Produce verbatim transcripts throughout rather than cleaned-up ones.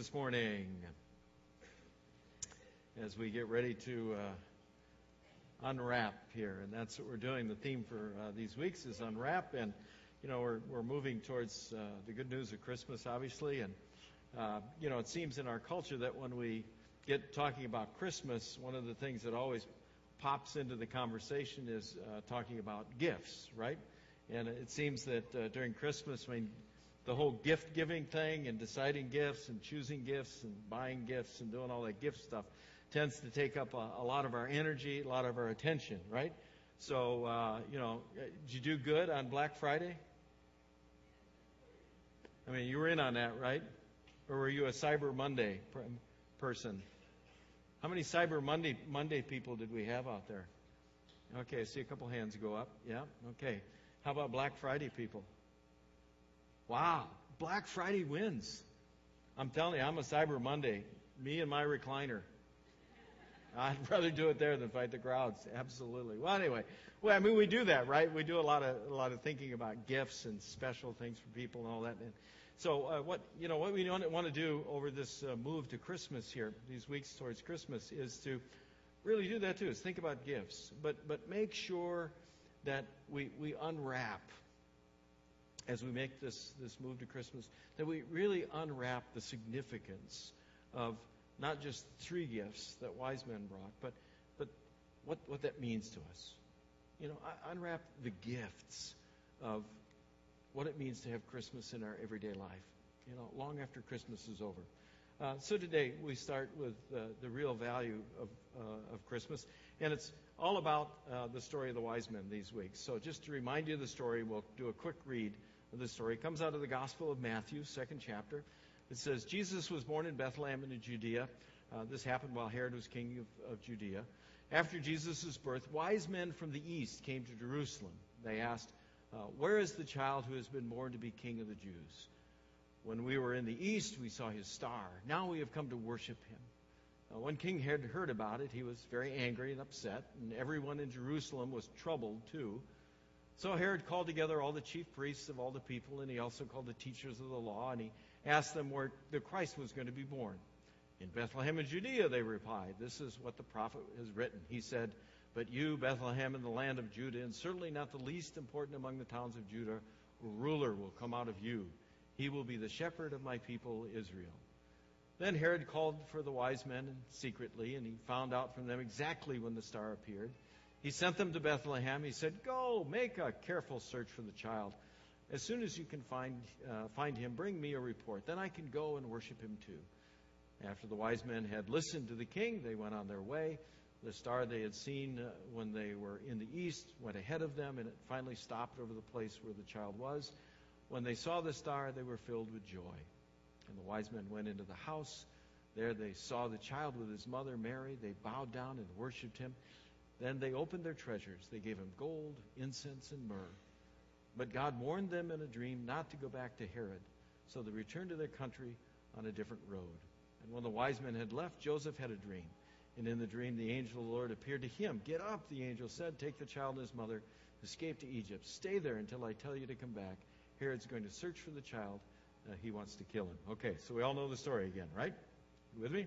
this morning as we get ready to uh, unwrap here. And that's what we're doing. The theme for uh, these weeks is unwrap. And, you know, we're, we're moving towards uh, the good news of Christmas, obviously. And, uh, you know, it seems in our culture that when we get talking about Christmas, one of the things that always pops into the conversation is uh, talking about gifts, right? And it seems that uh, during Christmas, I mean, the whole gift-giving thing and deciding gifts and choosing gifts and buying gifts and doing all that gift stuff tends to take up a, a lot of our energy, a lot of our attention, right? So, uh, you know, did you do good on Black Friday? I mean, you were in on that, right? Or were you a Cyber Monday per- person? How many Cyber Monday Monday people did we have out there? Okay, I see a couple hands go up. Yeah, okay. How about Black Friday people? Wow, Black Friday wins. I'm telling you, I'm a Cyber Monday. Me and my recliner. I'd rather do it there than fight the crowds. Absolutely. Well, anyway, well, I mean, we do that, right? We do a lot of a lot of thinking about gifts and special things for people and all that. And so, uh, what you know, what we want to do over this uh, move to Christmas here, these weeks towards Christmas, is to really do that too. Is think about gifts, but but make sure that we we unwrap. As we make this, this move to Christmas, that we really unwrap the significance of not just three gifts that wise men brought, but but what, what that means to us. You know, unwrap the gifts of what it means to have Christmas in our everyday life, you know, long after Christmas is over. Uh, so today we start with uh, the real value of uh, of Christmas, and it's all about uh, the story of the wise men these weeks. So just to remind you of the story, we'll do a quick read of the story. It comes out of the Gospel of Matthew, second chapter. It says, Jesus was born in Bethlehem in Judea. Uh, this happened while Herod was king of, of Judea. After Jesus' birth, wise men from the east came to Jerusalem. They asked, uh, where is the child who has been born to be king of the Jews? When we were in the east, we saw his star. Now we have come to worship him. When King Herod heard about it, he was very angry and upset, and everyone in Jerusalem was troubled too. So Herod called together all the chief priests of all the people, and he also called the teachers of the law, and he asked them where the Christ was going to be born. In Bethlehem in Judea, they replied, this is what the prophet has written. He said, but you, Bethlehem, in the land of Judah, and certainly not the least important among the towns of Judah, a ruler will come out of you. He will be the shepherd of my people Israel. Then Herod called for the wise men secretly, and he found out from them exactly when the star appeared. He sent them to Bethlehem. He said, go, make a careful search for the child. As soon as you can find uh, find him, bring me a report. Then I can go and worship him too. After the wise men had listened to the king, they went on their way. The star they had seen uh, when they were in the east went ahead of them, and it finally stopped over the place where the child was. When they saw the star, they were filled with joy. And the wise men went into the house. There they saw the child with his mother Mary. They bowed down and worshipped him. Then they opened their treasures. They gave him gold, incense, and myrrh. But God warned them in a dream not to go back to Herod. So they returned to their country on a different road. And when the wise men had left, Joseph had a dream. And in the dream, the angel of the Lord appeared to him. Get up, the angel said. Take the child and his mother. Escape to Egypt. Stay there until I tell you to come back. Herod's going to search for the child. Uh, he wants to kill him. Okay, so we all know the story again, right? You with me?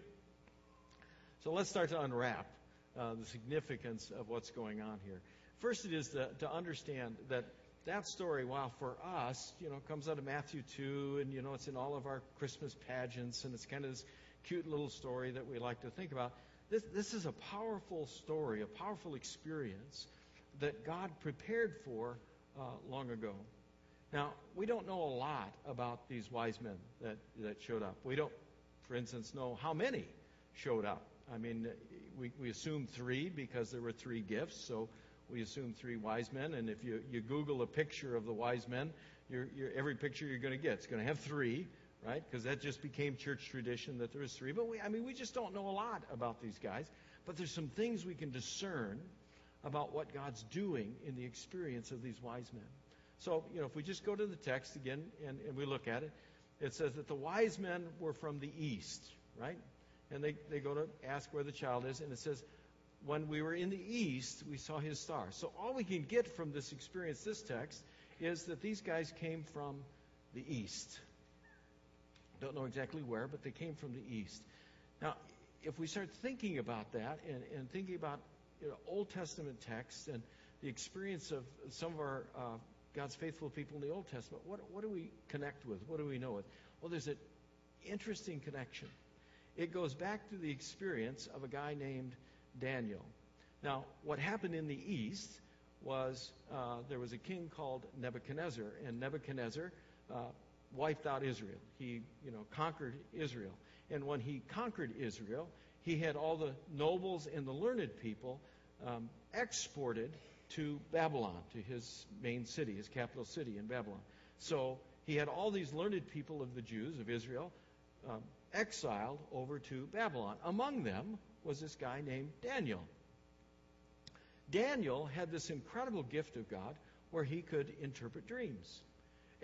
So let's start to unwrap uh, the significance of what's going on here. First, it is to, to understand that that story, while for us, you know, comes out of Matthew two, and, you know, it's in all of our Christmas pageants, and it's kind of this cute little story that we like to think about. This, this is a powerful story, a powerful experience that God prepared for uh, long ago. Now, we don't know a lot about these wise men that, that showed up. We don't, for instance, know how many showed up. I mean, we, we assume three because there were three gifts, so we assume three wise men. And if you, you Google a picture of the wise men, you're, you're, every picture you're going to get is going to have three, right? Because that just became church tradition that there was three. But, we, I mean, we just don't know a lot about these guys. But there's some things we can discern about what God's doing in the experience of these wise men. So, you know, if we just go to the text again and, and we look at it, it says that the wise men were from the east, right? And they, they go to ask where the child is, and it says, when we were in the east, we saw his star. So all we can get from this experience, this text, is that these guys came from the east. Don't know exactly where, but they came from the east. Now, if we start thinking about that and, and thinking about you know, Old Testament texts and the experience of some of our uh, God's faithful people in the Old Testament, what, what do we connect with? What do we know with? Well, there's an interesting connection. It goes back to the experience of a guy named Daniel. Now, what happened in the east was uh, there was a king called Nebuchadnezzar, and Nebuchadnezzar uh, wiped out Israel. He, you know, conquered Israel. And when he conquered Israel, he had all the nobles and the learned people um, exported to Babylon, to his main city, his capital city in Babylon. So he had all these learned people of the Jews, of Israel, um, exiled over to Babylon. Among them was this guy named Daniel. Daniel had this incredible gift of God where he could interpret dreams.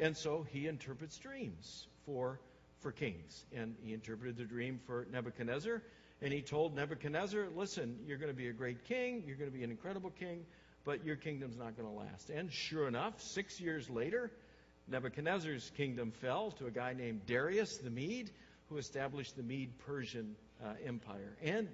And so he interprets dreams for, for kings. And he interpreted the dream for Nebuchadnezzar. And he told Nebuchadnezzar, listen, you're going to be a great king. You're going to be an incredible king. But your kingdom's not going to last. And sure enough, six years later, Nebuchadnezzar's kingdom fell to a guy named Darius the Mede, who established the Mede-Persian uh, empire. And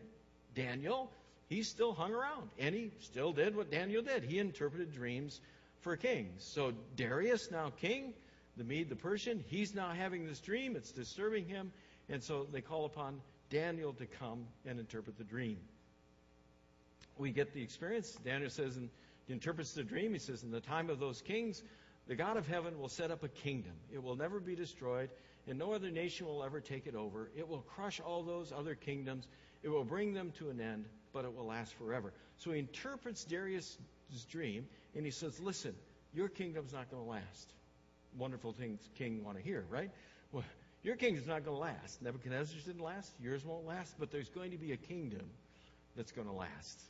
Daniel, he still hung around, and he still did what Daniel did. He interpreted dreams for kings. So Darius, now king, the Mede, the Persian, he's now having this dream. It's disturbing him. And so they call upon Daniel to come and interpret the dream. We get the experience. Daniel says, and interprets the dream. He says, in the time of those kings, the God of heaven will set up a kingdom. It will never be destroyed, and no other nation will ever take it over. It will crush all those other kingdoms. It will bring them to an end, but it will last forever. So he interprets Darius' dream, and he says, listen, your kingdom's not going to last. Wonderful things king want to hear, right? Well, your kingdom's not going to last. Nebuchadnezzar's didn't last. Yours won't last, but there's going to be a kingdom that's going to last.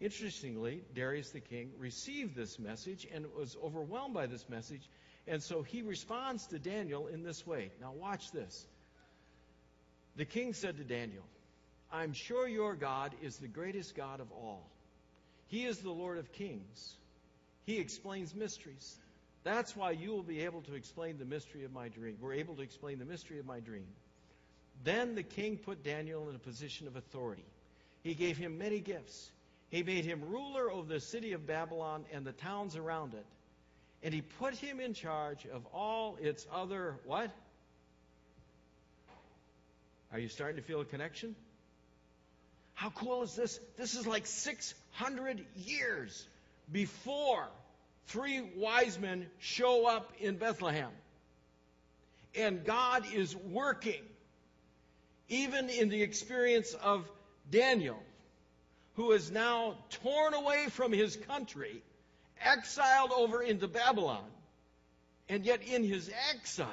Interestingly, Darius the king received this message and was overwhelmed by this message, and so he responds to Daniel in this way. Now watch this. The king said to Daniel, I'm sure your God is the greatest God of all. He is the Lord of kings. He explains mysteries. That's why you will be able to explain the mystery of my dream. We're able to explain the mystery of my dream. Then the king put Daniel in a position of authority. He gave him many gifts. He made him ruler over the city of Babylon and the towns around it. And he put him in charge of all its other what? Are you starting to feel a connection? How cool is this? This is like six hundred years before three wise men show up in Bethlehem. And God is working, even in the experience of Daniel, who is now torn away from his country, exiled over into Babylon. And yet in his exile,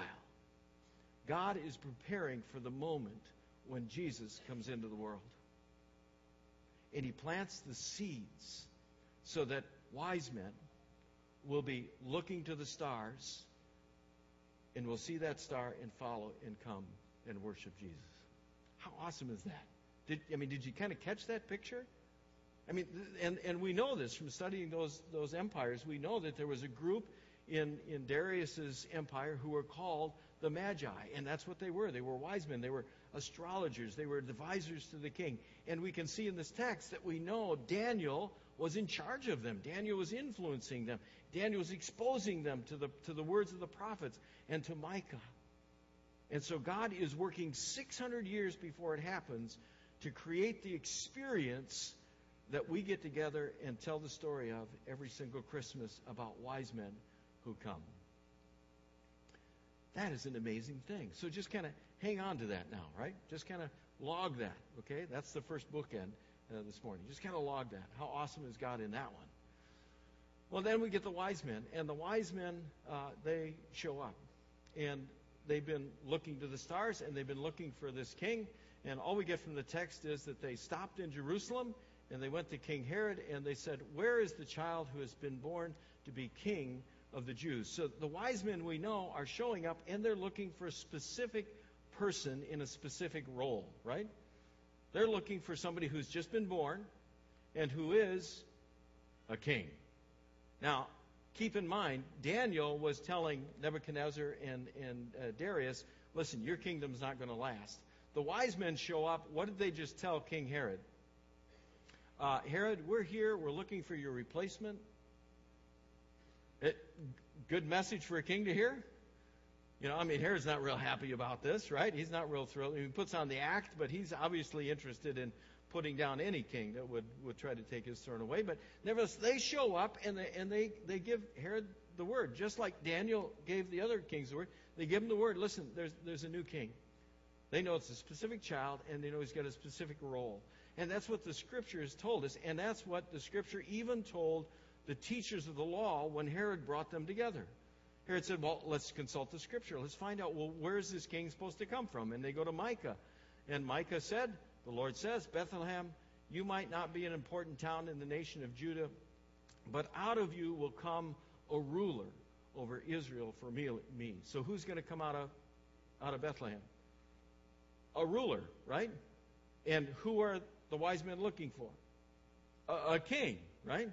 God is preparing for the moment when Jesus comes into the world. And he plants the seeds so that wise men will be looking to the stars and will see that star and follow and come and worship Jesus. How awesome is that? Did, I mean, did you kind of catch that picture? I mean, and, and we know this from studying those, those empires. We know that there was a group in, in Darius's empire who were called the Magi, and that's what they were. They were wise men. They were astrologers. They were advisors to the king. And we can see in this text that we know Daniel was in charge of them. Daniel was influencing them. Daniel was exposing them to the, to the words of the prophets and to Micah. And so God is working six hundred years before it happens to create the experience that we get together and tell the story of every single Christmas about wise men who come. That is an amazing thing. So just kind of hang on to that now, right? Just kind of log that, okay? That's the first bookend uh, this morning. Just kind of log that. How awesome is God in that one? Well, then we get the wise men. And the wise men, uh, they show up. And they've been looking to the stars, and they've been looking for this king. And all we get from the text is that they stopped in Jerusalem, and they went to King Herod, and they said, where is the child who has been born to be king of the Jews? So the wise men we know are showing up, and they're looking for a specific person in a specific role, right? They're looking for somebody who's just been born and who is a king. Now, keep in mind, Daniel was telling Nebuchadnezzar and, and uh, Darius, listen, your kingdom's not going to last. The wise men show up. What did they just tell King Herod? Uh, Herod, we're here. We're looking for your replacement. It, good message for a king to hear. You know, I mean, Herod's not real happy about this, right? He's not real thrilled. He puts on the act, but he's obviously interested in putting down any king that would, would try to take his throne away. But nevertheless, they show up, and they, and they, they give Herod the word. Just like Daniel gave the other kings the word, they give him the word. Listen, there's there's a new king. They know it's a specific child, and they know he's got a specific role. And that's what the Scripture has told us, and that's what the Scripture even told the teachers of the law when Herod brought them together. Herod said, well, let's consult the Scripture. Let's find out, well, where is this king supposed to come from? And they go to Micah. And Micah said, the Lord says, Bethlehem, you might not be an important town in the nation of Judah, but out of you will come a ruler over Israel for me. So who's going to come out of, out of Bethlehem? A ruler, right? And who are the wise men looking for? A, a king, right?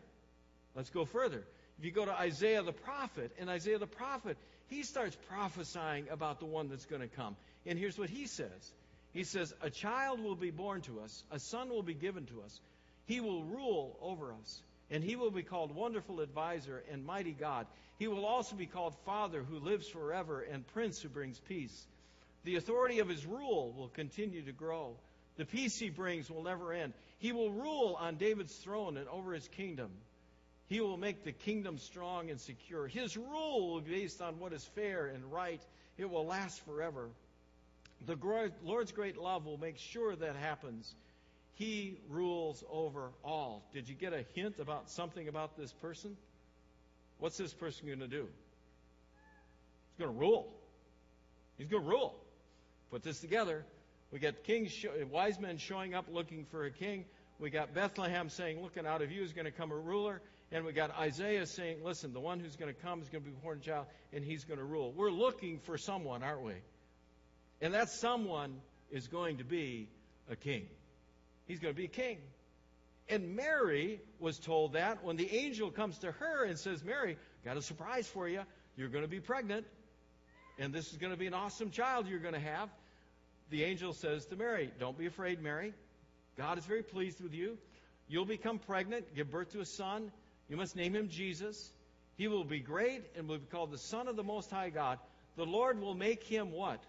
Let's go further. If you go to Isaiah the prophet, and Isaiah the prophet, he starts prophesying about the one that's going to come. And here's what he says. He says, a child will be born to us, a son will be given to us. He will rule over us, and he will be called Wonderful Advisor and Mighty God. He will also be called Father who lives forever and Prince who brings peace. The authority of his rule will continue to grow. The peace he brings will never end. He will rule on David's throne and over his kingdom. He will make the kingdom strong and secure. His rule will be based on what is fair and right. It will last forever. The Lord's great love will make sure that happens. He rules over all. Did you get a hint about something about this person? What's this person going to do? He's going to rule. He's going to rule. Put this together. We got kings, wise men showing up looking for a king. We got Bethlehem saying, looking out of you is going to come a ruler. And we got Isaiah saying, listen, the one who's going to come is going to be born a child, and he's going to rule. We're looking for someone, aren't we? And that someone is going to be a king. He's going to be a king. And Mary was told that when the angel comes to her and says, Mary, got a surprise for you. You're going to be pregnant, and this is going to be an awesome child you're going to have. The angel says to Mary, don't be afraid, Mary. God is very pleased with you. You'll become pregnant, give birth to a son. You must name him Jesus. He will be great and will be called the Son of the Most High God. The Lord will make him what?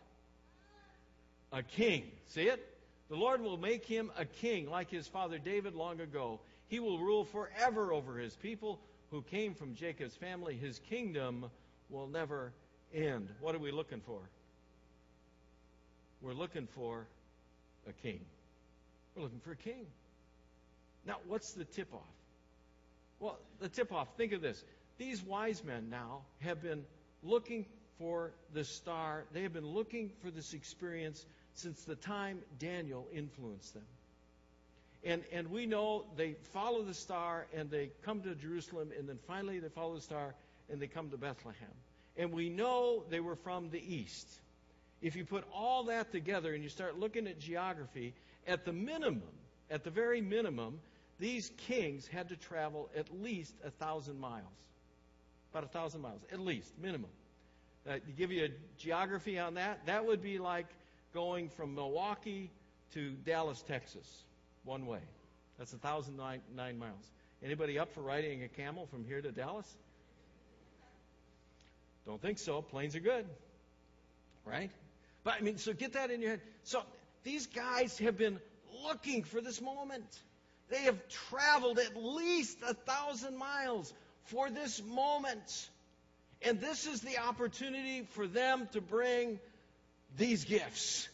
A king. See it? The Lord will make him a king like his father David long ago. He will rule forever over his people who came from Jacob's family. His kingdom will never end. What are we looking for? We're looking for a king. We're looking for a king. Now, what's the tip-off? Well, the tip-off, think of this. These wise men now have been looking for the star. They have been looking for this experience since the time Daniel influenced them. And, and we know they follow the star, and they come to Jerusalem, and then finally they follow the star, and they come to Bethlehem. And we know they were from the east. If you put all that together and you start looking at geography, at the minimum, at the very minimum, these kings had to travel at least a thousand miles. About a thousand miles, at least, minimum. Uh, to give you a geography on that, that would be like going from Milwaukee to Dallas, Texas, one way. That's a thousand nine miles. Anybody up for riding a camel from here to Dallas? Don't think so. Planes are good, right? But I mean, so get that in your head. So these guys have been looking for this moment. They have traveled at least a thousand miles for this moment. And this is the opportunity for them to bring these gifts.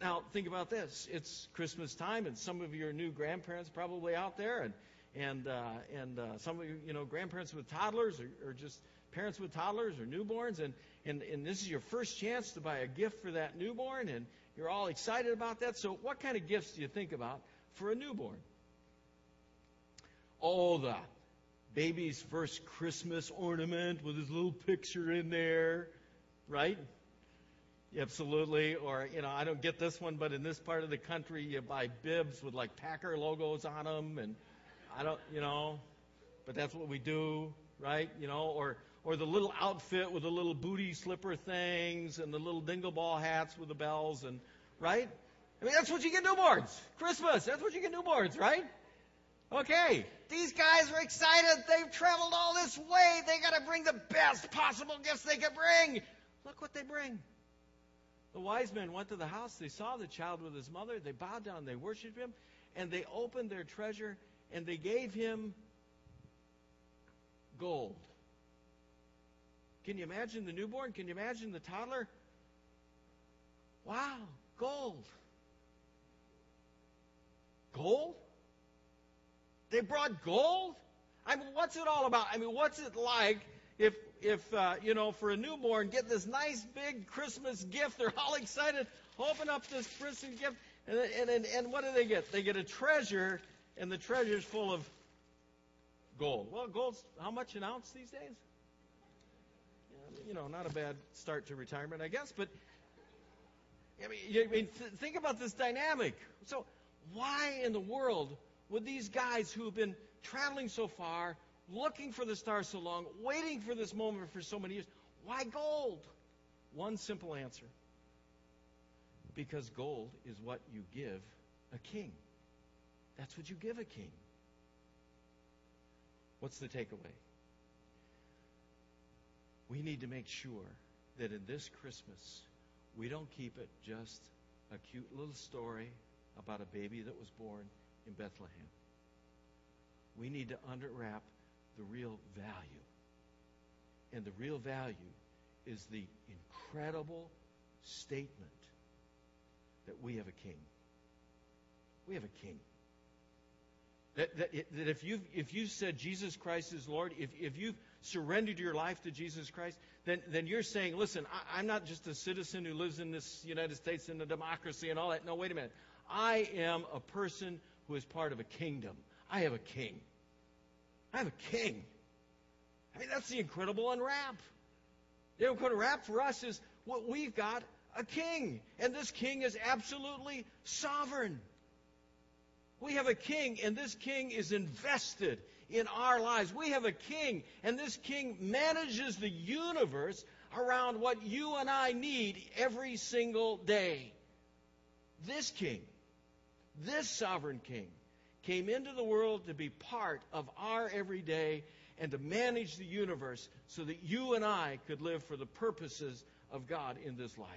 Now, think about this. It's Christmas time, and some of your new grandparents probably out there, and and uh, and uh, some of you, you know, grandparents with toddlers, or, or just parents with toddlers or newborns, and, and, and this is your first chance to buy a gift for that newborn, and you're all excited about that. So what kind of gifts do you think about for a newborn? Oh, the baby's first Christmas ornament with his little picture in there, right? Absolutely. Or, you know, I don't get this one, but in this part of the country, you buy bibs with, like, Packer logos on them, and I don't, you know, but that's what we do, right? You know, or or the little outfit with the little booty slipper things and the little dingle ball hats with the bells, and right? I mean, that's what you get newborns. Christmas, that's what you get newborns, right? Okay. These guys are excited. They've traveled all this way. They got to bring the best possible gifts they could bring. Look what they bring. The wise men went to the house. They saw the child with his mother. They bowed down. They worshiped him. And they opened their treasure, and they gave him gold. Can you imagine the newborn? Can you imagine the toddler? Wow, gold. Gold? They brought gold? I mean, what's it all about? I mean, what's it like if, if uh, you know, for a newborn, get this nice big Christmas gift. They're all excited. Open up this Christmas gift. And, and, and, and what do they get? They get a treasure, and the treasure's full of gold. Well, gold's how much an ounce these days? You know, not a bad start to retirement, I guess. But, I mean, I mean th- think about this dynamic. So why in the world would these guys who have been traveling so far, looking for the star so long, waiting for this moment for so many years, why gold? One simple answer. Because gold is what you give a king. That's what you give a king. What's the takeaway? We need to make sure that in this Christmas, we don't keep it just a cute little story about a baby that was born in Bethlehem. We need to unwrap the real value. And the real value is the incredible statement that we have a king. We have a king. That, that, that if you've, if you've said Jesus Christ is Lord, if, if you've surrendered your life to Jesus Christ, then, then you're saying, listen, I, I'm not just a citizen who lives in this United States in a democracy and all that. No, wait a minute. I am a person who is part of a kingdom. I have a king. I have a king. I mean, that's the incredible unwrap. The incredible unwrap for us is what we've got a king. And this king is absolutely sovereign. We have a king, and this king is invested in our lives. We have a king, and this king manages the universe around what you and I need every single day. This king, this sovereign king, came into the world to be part of our everyday and to manage the universe so that you and I could live for the purposes of God in this life.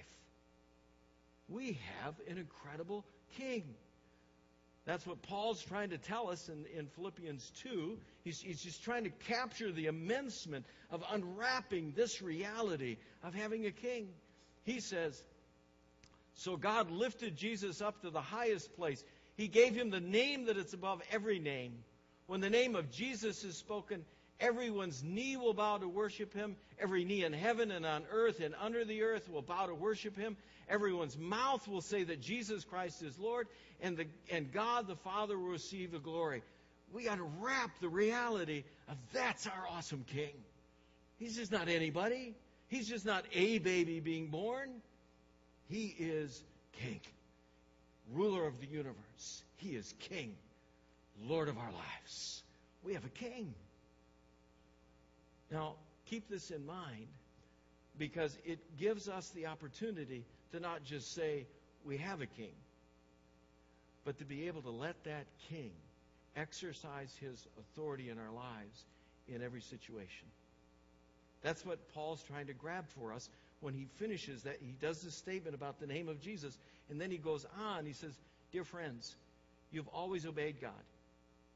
We have an incredible king. That's what Paul's trying to tell us in, in Philippians two. He's, he's just trying to capture the immensity of unwrapping this reality of having a king. He says, so God lifted Jesus up to the highest place. He gave him the name that is above every name. When the name of Jesus is spoken, everyone's knee will bow to worship him. Every knee in heaven and on earth and under the earth will bow to worship him. Everyone's mouth will say that Jesus Christ is Lord, and, the, and God the Father will receive the glory. We got to wrap the reality of that's our awesome king. He's just not anybody. He's just not a baby being born. He is king, ruler of the universe. He is king, Lord of our lives. We have a king. Now, keep this in mind, because it gives us the opportunity to not just say we have a king, but to be able to let that king exercise his authority in our lives in every situation. That's what Paul's trying to grab for us when he finishes that. He does this statement about the name of Jesus, and then he goes on. He says, dear friends, you've always obeyed God.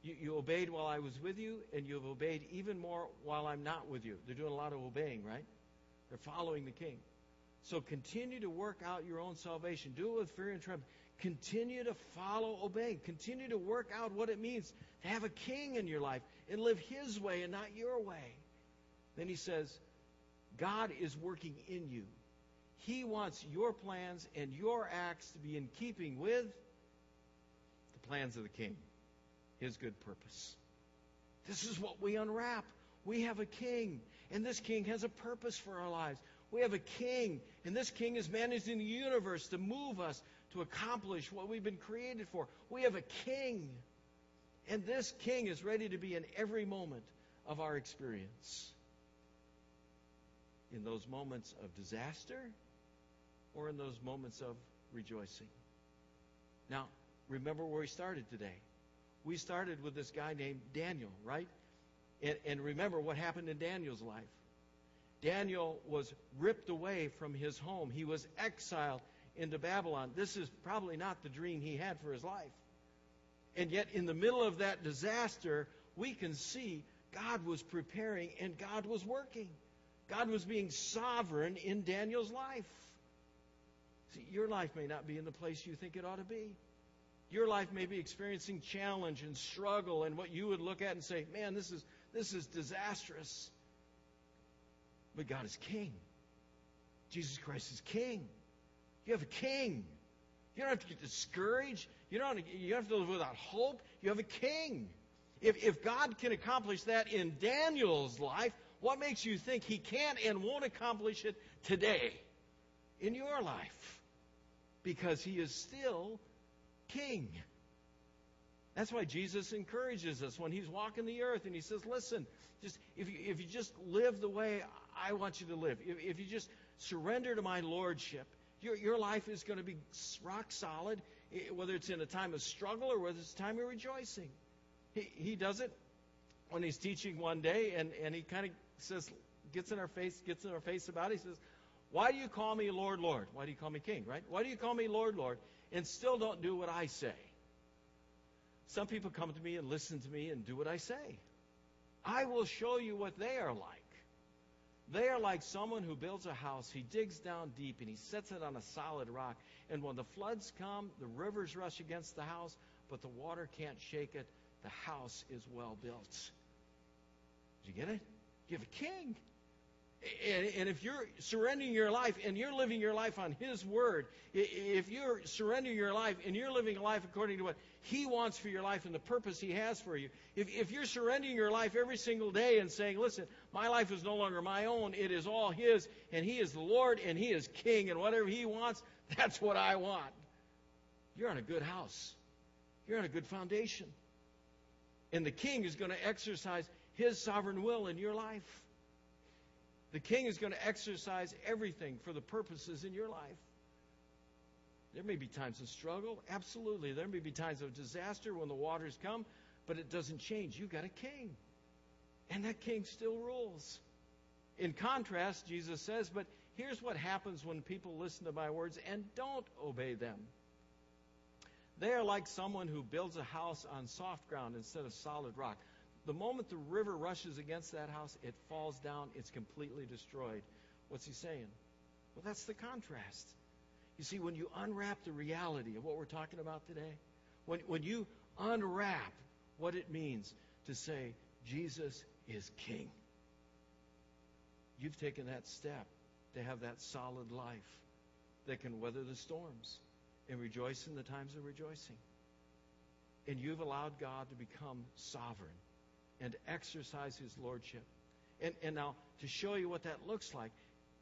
You, you obeyed while I was with you, and you have obeyed even more while I'm not with you. They're doing a lot of obeying, right? They're following the king. So continue to work out your own salvation. Do it with fear and trembling. Continue to follow, obey. Continue to work out what it means to have a king in your life and live his way and not your way. Then he says, God is working in you. He wants your plans and your acts to be in keeping with the plans of the king, his good purpose. This is what we unwrap. We have a king, and this king has a purpose for our lives. We have a king, and this king is managing the universe to move us to accomplish what we've been created for. We have a king, and this king is ready to be in every moment of our experience. in those moments of disaster or in those moments of rejoicing. Now, remember where we started today. We started with this guy named Daniel, right? And, and remember what happened in Daniel's life. Daniel was ripped away from his home. He was exiled into Babylon. This is probably not the dream he had for his life. And yet in the middle of that disaster, we can see God was preparing and God was working. God was being sovereign in Daniel's life. See, your life may not be in the place you think it ought to be. Your life may be experiencing challenge and struggle and what you would look at and say, man, this is this is disastrous. But God is king. Jesus Christ is king. You have a king. You don't have to get discouraged. You don't have to, you don't have to live without hope. You have a king. If, if God can accomplish that in Daniel's life, what makes you think he can't and won't accomplish it today in your life? Because he is still king. That's why Jesus encourages us when he's walking the earth and he says, listen, just if you, if you just live the way I want you to live, if, if you just surrender to my lordship, your, your life is going to be rock solid, whether it's in a time of struggle or whether it's a time of rejoicing. He, he does it when he's teaching one day, and, and he kind of says, gets in our face, gets in our face about it. He says, why do you call me Lord, Lord? Why do you call me King, right? Why do you call me Lord, Lord, and still don't do what I say? Some people come to me and listen to me and do what I say. I will show you what they are like. They are like someone who builds a house. He digs down deep, and he sets it on a solid rock. And when the floods come, the rivers rush against the house, but the water can't shake it. The house is well built. Did you get it? You have a king. And, and if you're surrendering your life and you're living your life on his word, if you're surrendering your life and you're living a life according to what he wants for your life and the purpose he has for you, if, if you're surrendering your life every single day and saying, listen, my life is no longer my own, it is all his, and he is the Lord and he is king, and whatever he wants, that's what I want. You're on a good house. You're on a good foundation. And the king is going to exercise his sovereign will in your life. The king is going to exercise everything for the purposes in your life. There may be times of struggle. Absolutely. There may be times of disaster when the waters come, but it doesn't change. You've got a king. And that king still rules. In contrast, Jesus says, but here's what happens when people listen to my words and don't obey them. They are like someone who builds a house on soft ground instead of solid rock. The moment the river rushes against that house, it falls down. It's completely destroyed. What's he saying? Well, that's the contrast. You see, when you unwrap the reality of what we're talking about today, when, when you unwrap what it means to say, Jesus is king, you've taken that step to have that solid life that can weather the storms and rejoice in the times of rejoicing. And you've allowed God to become sovereign and exercise his lordship. And, and now, to show you what that looks like,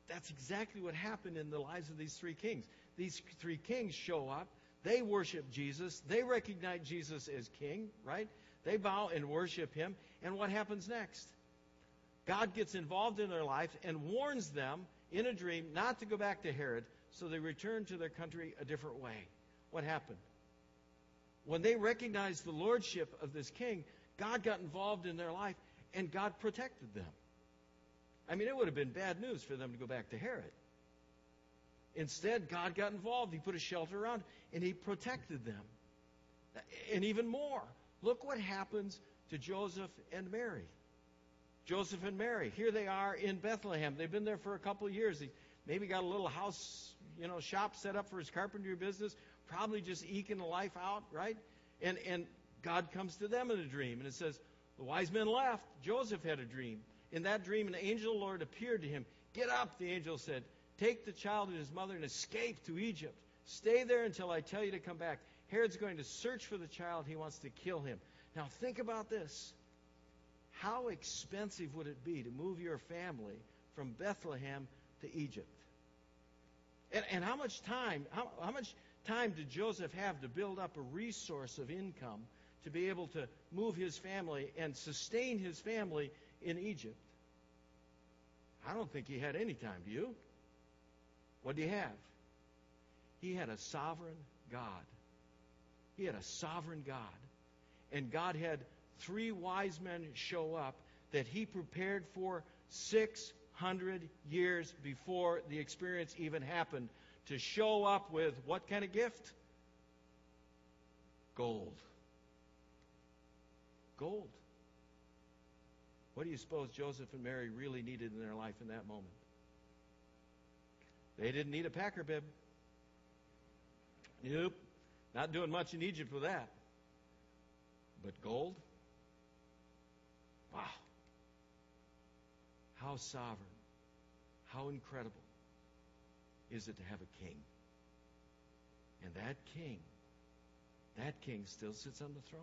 that's exactly what happened in the lives of these three kings. These three kings show up. They worship Jesus. They recognize Jesus as king, right? They bow and worship him. And what happens next? God gets involved in their life and warns them in a dream not to go back to Herod, so they returned to their country a different way. What happened? When they recognized the lordship of this king, God got involved in their life, and God protected them. I mean, it would have been bad news for them to go back to Herod. Instead, God got involved. He put a shelter around, and he protected them. And even more, look what happens to Joseph and Mary. Joseph and Mary, here they are in Bethlehem. They've been there for a couple of years. He maybe got a little house, you know, shop set up for his carpentry business, probably just eking life out, right? And, and God comes to them in a dream, and it says, the wise men left. Joseph had a dream. In that dream, an angel of the Lord appeared to him. Get up, the angel said. Take the child and his mother and escape to Egypt. Stay there until I tell you to come back. Herod's going to search for the child. He wants to kill him. Now think about this. How expensive would it be to move your family from Bethlehem to Egypt? And, and how much time, how, how much time did Joseph have to build up a resource of income to be able to move his family and sustain his family in Egypt? I don't think he had any time, do you? What did he have? He had a sovereign God. He had a sovereign God. And God had three wise men show up that he prepared for six hundred years before the experience even happened, to show up with what kind of gift? Gold. Gold. What do you suppose Joseph and Mary really needed in their life in that moment? They didn't need a packer bib. Nope. Not doing much in Egypt with that. But gold? Wow. How sovereign, how incredible is it to have a king. And that king, that king still sits on the throne.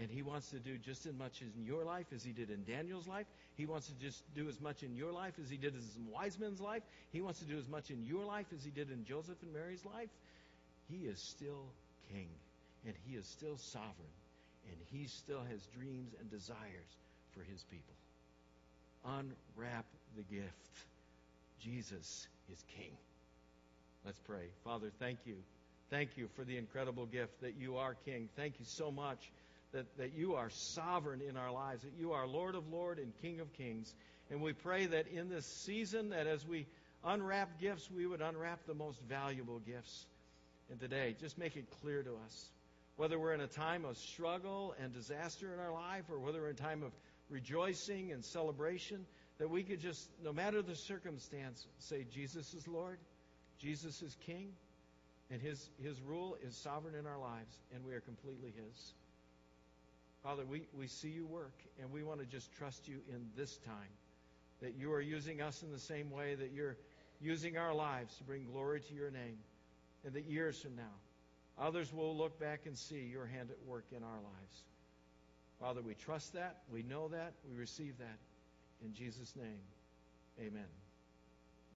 And he wants to do just as much in your life as he did in Daniel's life. He wants to just do as much in your life as he did in some wise men's life. He wants to do as much in your life as he did in Joseph and Mary's life. He is still king, and he is still sovereign, and he still has dreams and desires for his people. Unwrap the gift. Jesus is king. Let's pray. Father, thank you. Thank you for the incredible gift that you are king. Thank you so much that, that you are sovereign in our lives, that you are Lord of Lords and King of Kings. And we pray that in this season, that as we unwrap gifts, we would unwrap the most valuable gifts. And today, just make it clear to us, whether we're in a time of struggle and disaster in our life, or whether we're in a time of rejoicing and celebration, that we could just, no matter the circumstance, say Jesus is Lord, Jesus is King, and his, his rule is sovereign in our lives, and we are completely his. Father, we, we see you work, and we want to just trust you in this time, that you are using us in the same way, that you're using our lives to bring glory to your name, and that years from now, others will look back and see your hand at work in our lives. Father, we trust that, we know that, we receive that. In Jesus' name, amen.